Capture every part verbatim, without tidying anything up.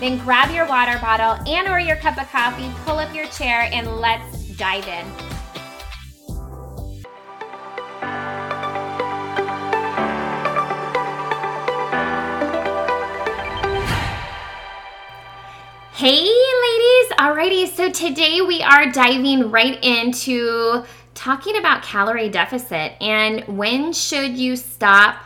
then grab your water bottle and or your cup of coffee, pull up your chair, and let's dive in. Hey ladies, alrighty, so today we are diving right into talking about calorie deficit and when should you stop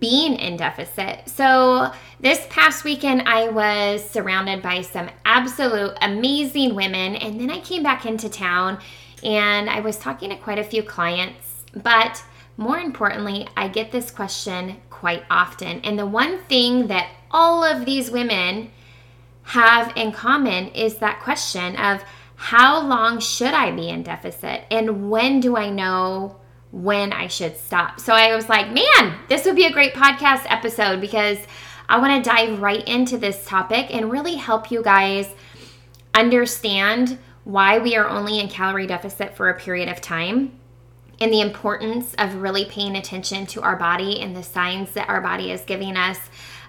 being in deficit. So this past weekend, I was surrounded by some absolute amazing women, and then I came back into town and I was talking to quite a few clients, but more importantly, I get this question quite often. And the one thing that all of these women have in common is that question of how long should I be in deficit and when do I know when I should stop. So I was like, man, this would be a great podcast episode because I want to dive right into this topic and really help you guys understand why we are only in calorie deficit for a period of time and the importance of really paying attention to our body and the signs that our body is giving us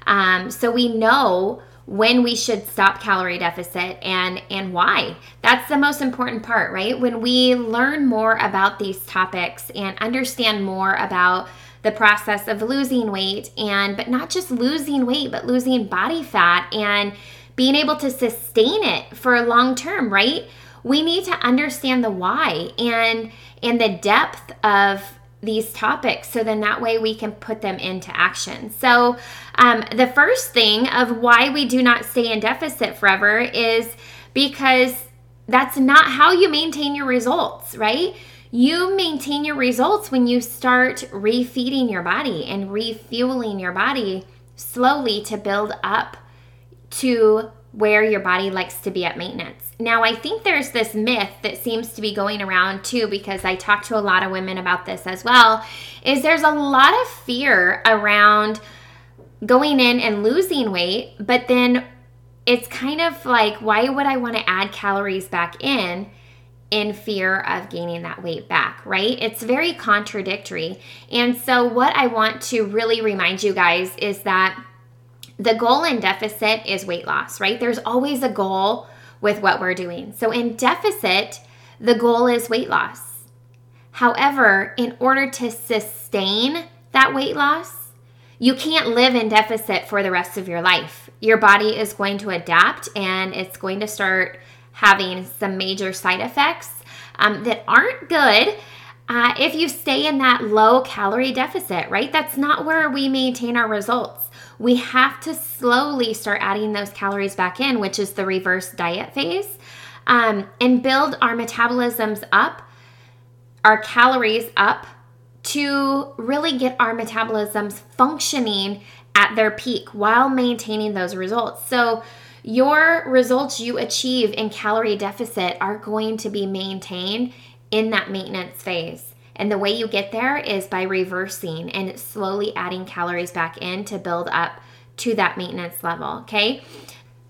um, so we know when we should stop calorie deficit and, and why. That's the most important part, right? When we learn more about these topics and understand more about the process of losing weight, and but not just losing weight, but losing body fat and being able to sustain it for long term, right? We need to understand the why and, and the depth of these topics so then that way we can put them into action. So um, the first thing of why we do not stay in deficit forever is because that's not how you maintain your results, right? You maintain your results when you start refeeding your body and refueling your body slowly to build up to where your body likes to be at maintenance. Now, I think there's this myth that seems to be going around too, because I talk to a lot of women about this as well, is there's a lot of fear around going in and losing weight, but then it's kind of like, why would I want to add calories back in in fear of gaining that weight back, right? It's very contradictory. And so what I want to really remind you guys is that the goal in deficit is weight loss, right? There's always a goal with what we're doing. So in deficit, the goal is weight loss. However, in order to sustain that weight loss, you can't live in deficit for the rest of your life. Your body is going to adapt and it's going to start having some major side effects um, that aren't good uh, if you stay in that low calorie deficit, right? That's not where we maintain our results. We have to slowly start adding those calories back in, which is the reverse diet phase, um, and build our metabolisms up, our calories up, to really get our metabolisms functioning at their peak while maintaining those results. So your results you achieve in calorie deficit are going to be maintained in that maintenance phase. And the way you get there is by reversing and slowly adding calories back in to build up to that maintenance level, okay?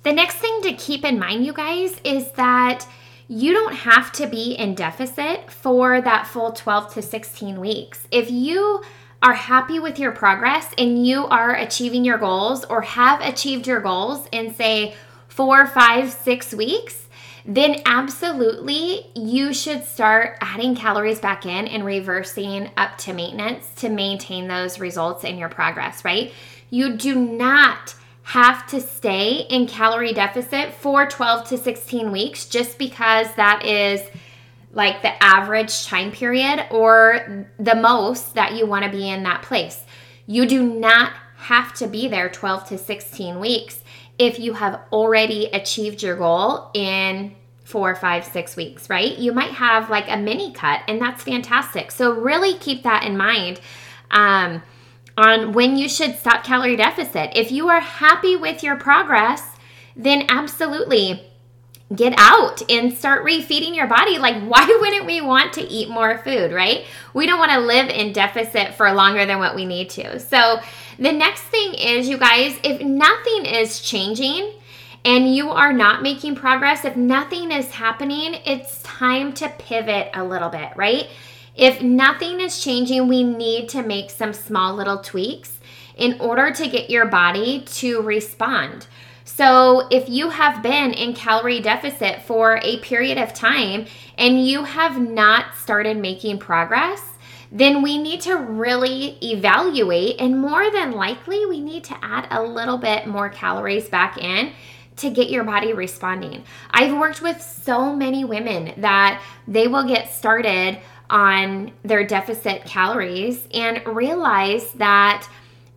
The next thing to keep in mind, you guys, is that you don't have to be in deficit for that full twelve to sixteen weeks. If you are happy with your progress and you are achieving your goals or have achieved your goals in, say, four, five, six weeks, then absolutely you should start adding calories back in and reversing up to maintenance to maintain those results in your progress, right? You do not have to stay in calorie deficit for twelve to sixteen weeks just because that is like the average time period or the most that you want to be in that place. You do not have to be there twelve to sixteen weeks if you have already achieved your goal in four, five, six weeks, right? You might have like a mini cut and that's fantastic. So really keep that in mind um, on when you should stop calorie deficit. If you are happy with your progress, then absolutely get out and start refeeding your body. Like, why wouldn't we want to eat more food, right? We don't want to live in deficit for longer than what we need to. So the next thing is, you guys, if nothing is changing and you are not making progress, if nothing is happening, it's time to pivot a little bit, right? If nothing is changing, we need to make some small little tweaks in order to get your body to respond. So if you have been in calorie deficit for a period of time and you have not started making progress, then we need to really evaluate, and more than likely we need to add a little bit more calories back in to get your body responding. I've worked with so many women that they will get started on their deficit calories and realize that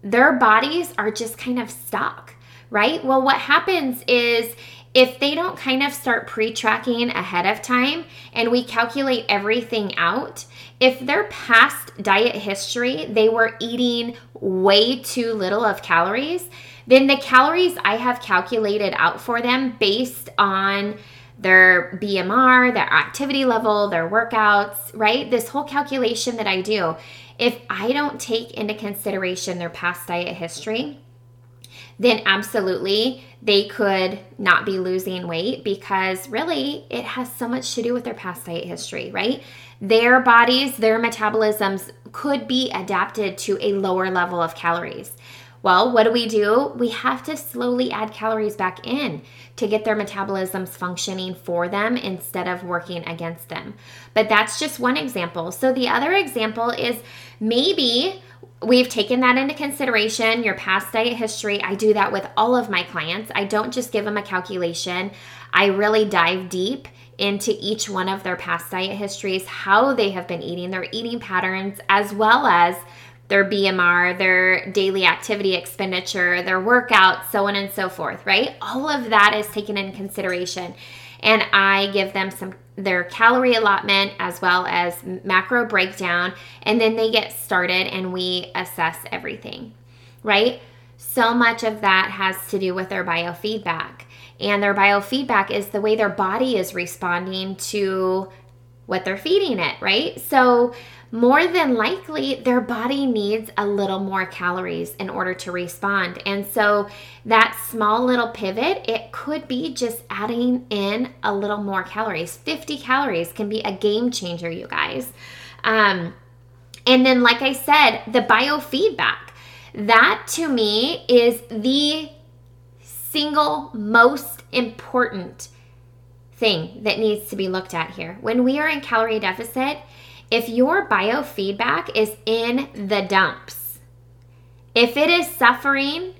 their bodies are just kind of stuck. Right? Well, what happens is if they don't kind of start pre-tracking ahead of time and we calculate everything out, if their past diet history, they were eating way too little of calories, then the calories I have calculated out for them based on their B M R, their activity level, their workouts, right? This whole calculation that I do, if I don't take into consideration their past diet history, then absolutely they could not be losing weight because really it has so much to do with their past diet history, right? Their bodies, their metabolisms could be adapted to a lower level of calories. Well, what do we do? We have to slowly add calories back in to get their metabolisms functioning for them instead of working against them. But that's just one example. So the other example is maybe we've taken that into consideration, your past diet history. I do that with all of my clients. I don't just give them a calculation. I really dive deep into each one of their past diet histories, how they have been eating, their eating patterns, as well as their B M R, their daily activity expenditure, their workouts, so on and so forth, right? All of that is taken into consideration. And I give them some their calorie allotment as well as macro breakdown, and then they get started and we assess everything, right? So much of that has to do with their biofeedback. And their biofeedback is the way their body is responding to what they're feeding it, right? So more than likely, their body needs a little more calories in order to respond. And so that small little pivot, it could be just adding in a little more calories. fifty calories can be a game changer, you guys. Um, and then, like I said, the biofeedback, that to me is the single most important thing that needs to be looked at here. When we are in calorie deficit, if your biofeedback is in the dumps, if it is suffering,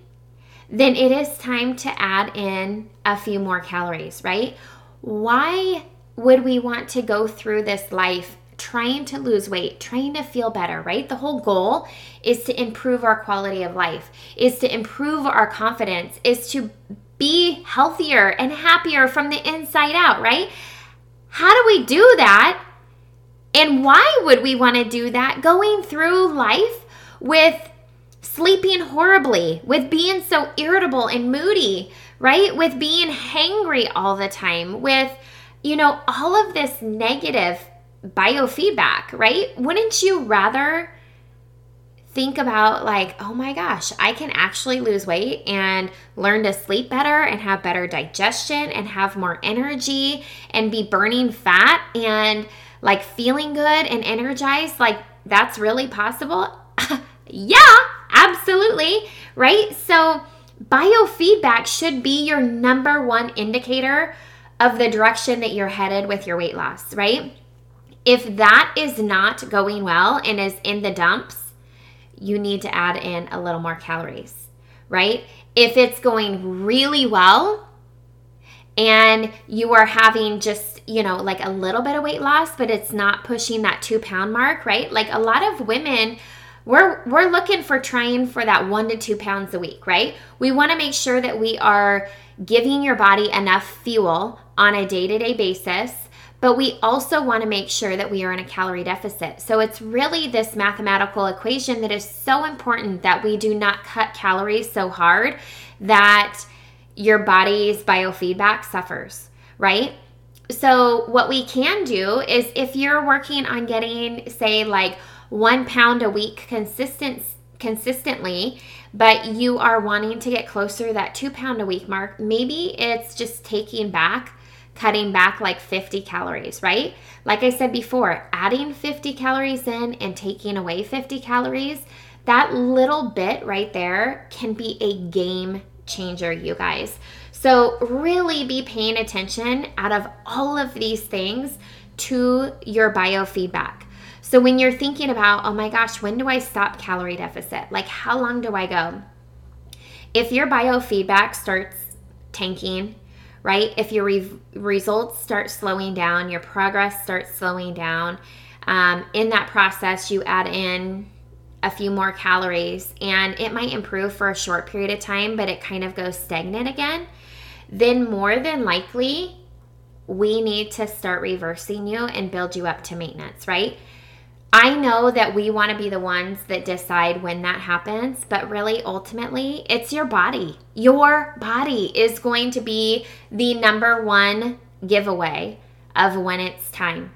then it is time to add in a few more calories, right? Why would we want to go through this life trying to lose weight, trying to feel better, right? The whole goal is to improve our quality of life, is to improve our confidence, is to be healthier and happier from the inside out, right? How do we do that? And why would we want to do that going through life with sleeping horribly, with being so irritable and moody, right? With being hangry all the time, with, you know, all of this negative biofeedback, right? Wouldn't you rather think about like, oh my gosh, I can actually lose weight and learn to sleep better and have better digestion and have more energy and be burning fat and like feeling good and energized, like that's really possible? Yeah, absolutely, right? So biofeedback should be your number one indicator of the direction that you're headed with your weight loss, right? If that is not going well and is in the dumps, you need to add in a little more calories, right? If it's going really well and you are having just, you know, like a little bit of weight loss, but it's not pushing that two pound mark, right? Like a lot of women, we're we're looking for trying for that one to two pounds a week, right? We want to make sure that we are giving your body enough fuel on a day-to-day basis, but we also want to make sure that we are in a calorie deficit. So it's really this mathematical equation that is so important that we do not cut calories so hard that your body's biofeedback suffers, right? So what we can do is if you're working on getting, say, like one pound a week consistent, consistently, but you are wanting to get closer to that two pound a week mark, maybe it's just taking back, cutting back like fifty calories, right? Like I said before, adding fifty calories in and taking away fifty calories, that little bit right there can be a game changer, you guys. So really be paying attention out of all of these things to your biofeedback. So when you're thinking about, oh my gosh, when do I stop calorie deficit? Like how long do I go? If your biofeedback starts tanking, right? If your re- results start slowing down, your progress starts slowing down, um, in that process you add in a few more calories and it might improve for a short period of time, but it kind of goes stagnant again, then more than likely we need to start reversing you and build you up to maintenance, right? I know that we want to be the ones that decide when that happens, but really ultimately it's your body. Your body is going to be the number one giveaway of when it's time.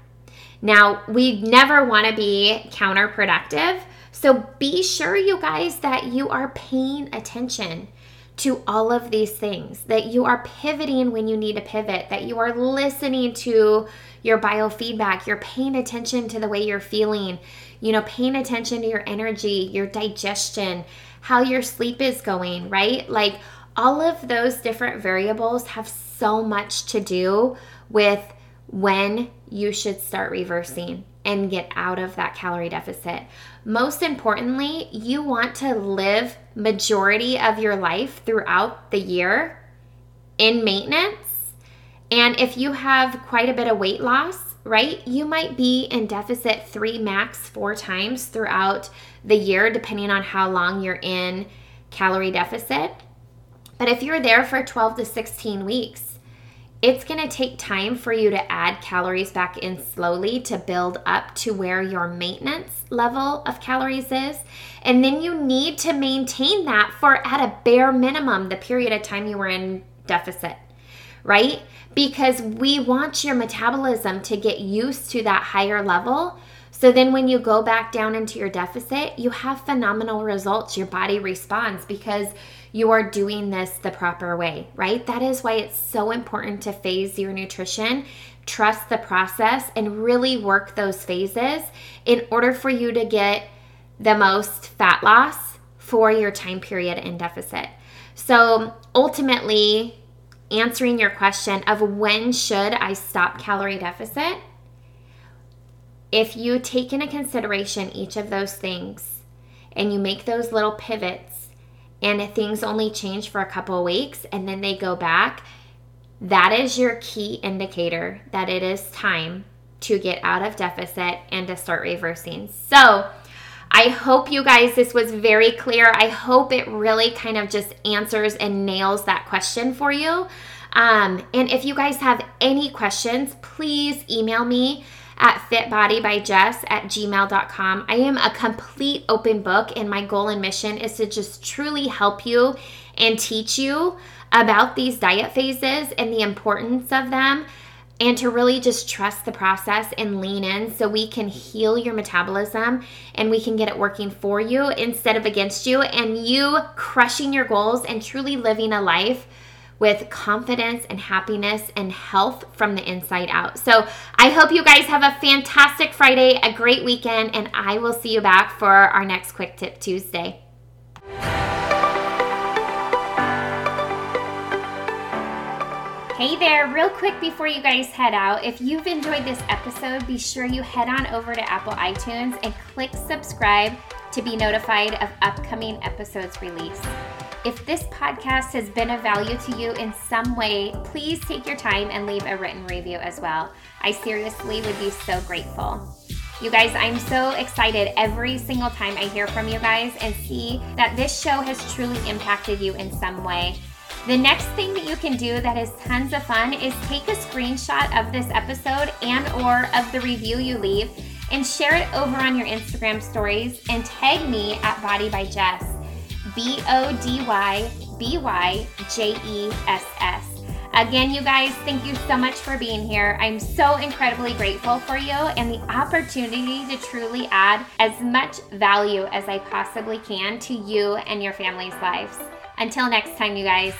Now, we never want to be counterproductive, so be sure, you guys, that you are paying attention to all of these things, that you are pivoting when you need to pivot, that you are listening to your biofeedback, you're paying attention to the way you're feeling, you know, paying attention to your energy, your digestion, how your sleep is going, right? Like all of those different variables have so much to do with when you should start reversing and get out of that calorie deficit. Most importantly, you want to live majority of your life throughout the year in maintenance. And if you have quite a bit of weight loss, right, you might be in deficit three max four times throughout the year, depending on how long you're in calorie deficit. But if you're there for twelve to sixteen weeks, it's going to take time for you to add calories back in slowly to build up to where your maintenance level of calories is. And then you need to maintain that for at a bare minimum the period of time you were in deficit, right? Because we want your metabolism to get used to that higher level. So then when you go back down into your deficit, you have phenomenal results. Your body responds because you are doing this the proper way, right? That is why it's so important to phase your nutrition, trust the process, and really work those phases in order for you to get the most fat loss for your time period in deficit. So ultimately, answering your question of when should I stop calorie deficit? If you take into consideration each of those things and you make those little pivots and things only change for a couple of weeks and then they go back, that is your key indicator that it is time to get out of deficit and to start reversing. So I hope you guys, this was very clear. I hope it really kind of just answers and nails that question for you. Um, and if you guys have any questions, please email me at fitbodybyjess at gmail dot com. I am a complete open book, and my goal and mission is to just truly help you and teach you about these diet phases and the importance of them, and to really just trust the process and lean in so we can heal your metabolism and we can get it working for you instead of against you, and you crushing your goals and truly living a life with confidence and happiness and health from the inside out. So I hope you guys have a fantastic Friday, a great weekend, and I will see you back for our next Quick Tip Tuesday. Hey there, real quick before you guys head out, if you've enjoyed this episode, be sure you head on over to Apple iTunes and click subscribe to be notified of upcoming episodes released. If this podcast has been of value to you in some way, please take your time and leave a written review as well. I seriously would be so grateful. You guys, I'm so excited every single time I hear from you guys and see that this show has truly impacted you in some way. The next thing that you can do that is tons of fun is take a screenshot of this episode and or of the review you leave and share it over on your Instagram stories and tag me at Body by Jess, B O D Y B Y J E S S. Again, you guys, thank you so much for being here. I'm so incredibly grateful for you and the opportunity to truly add as much value as I possibly can to you and your family's lives. Until next time, you guys.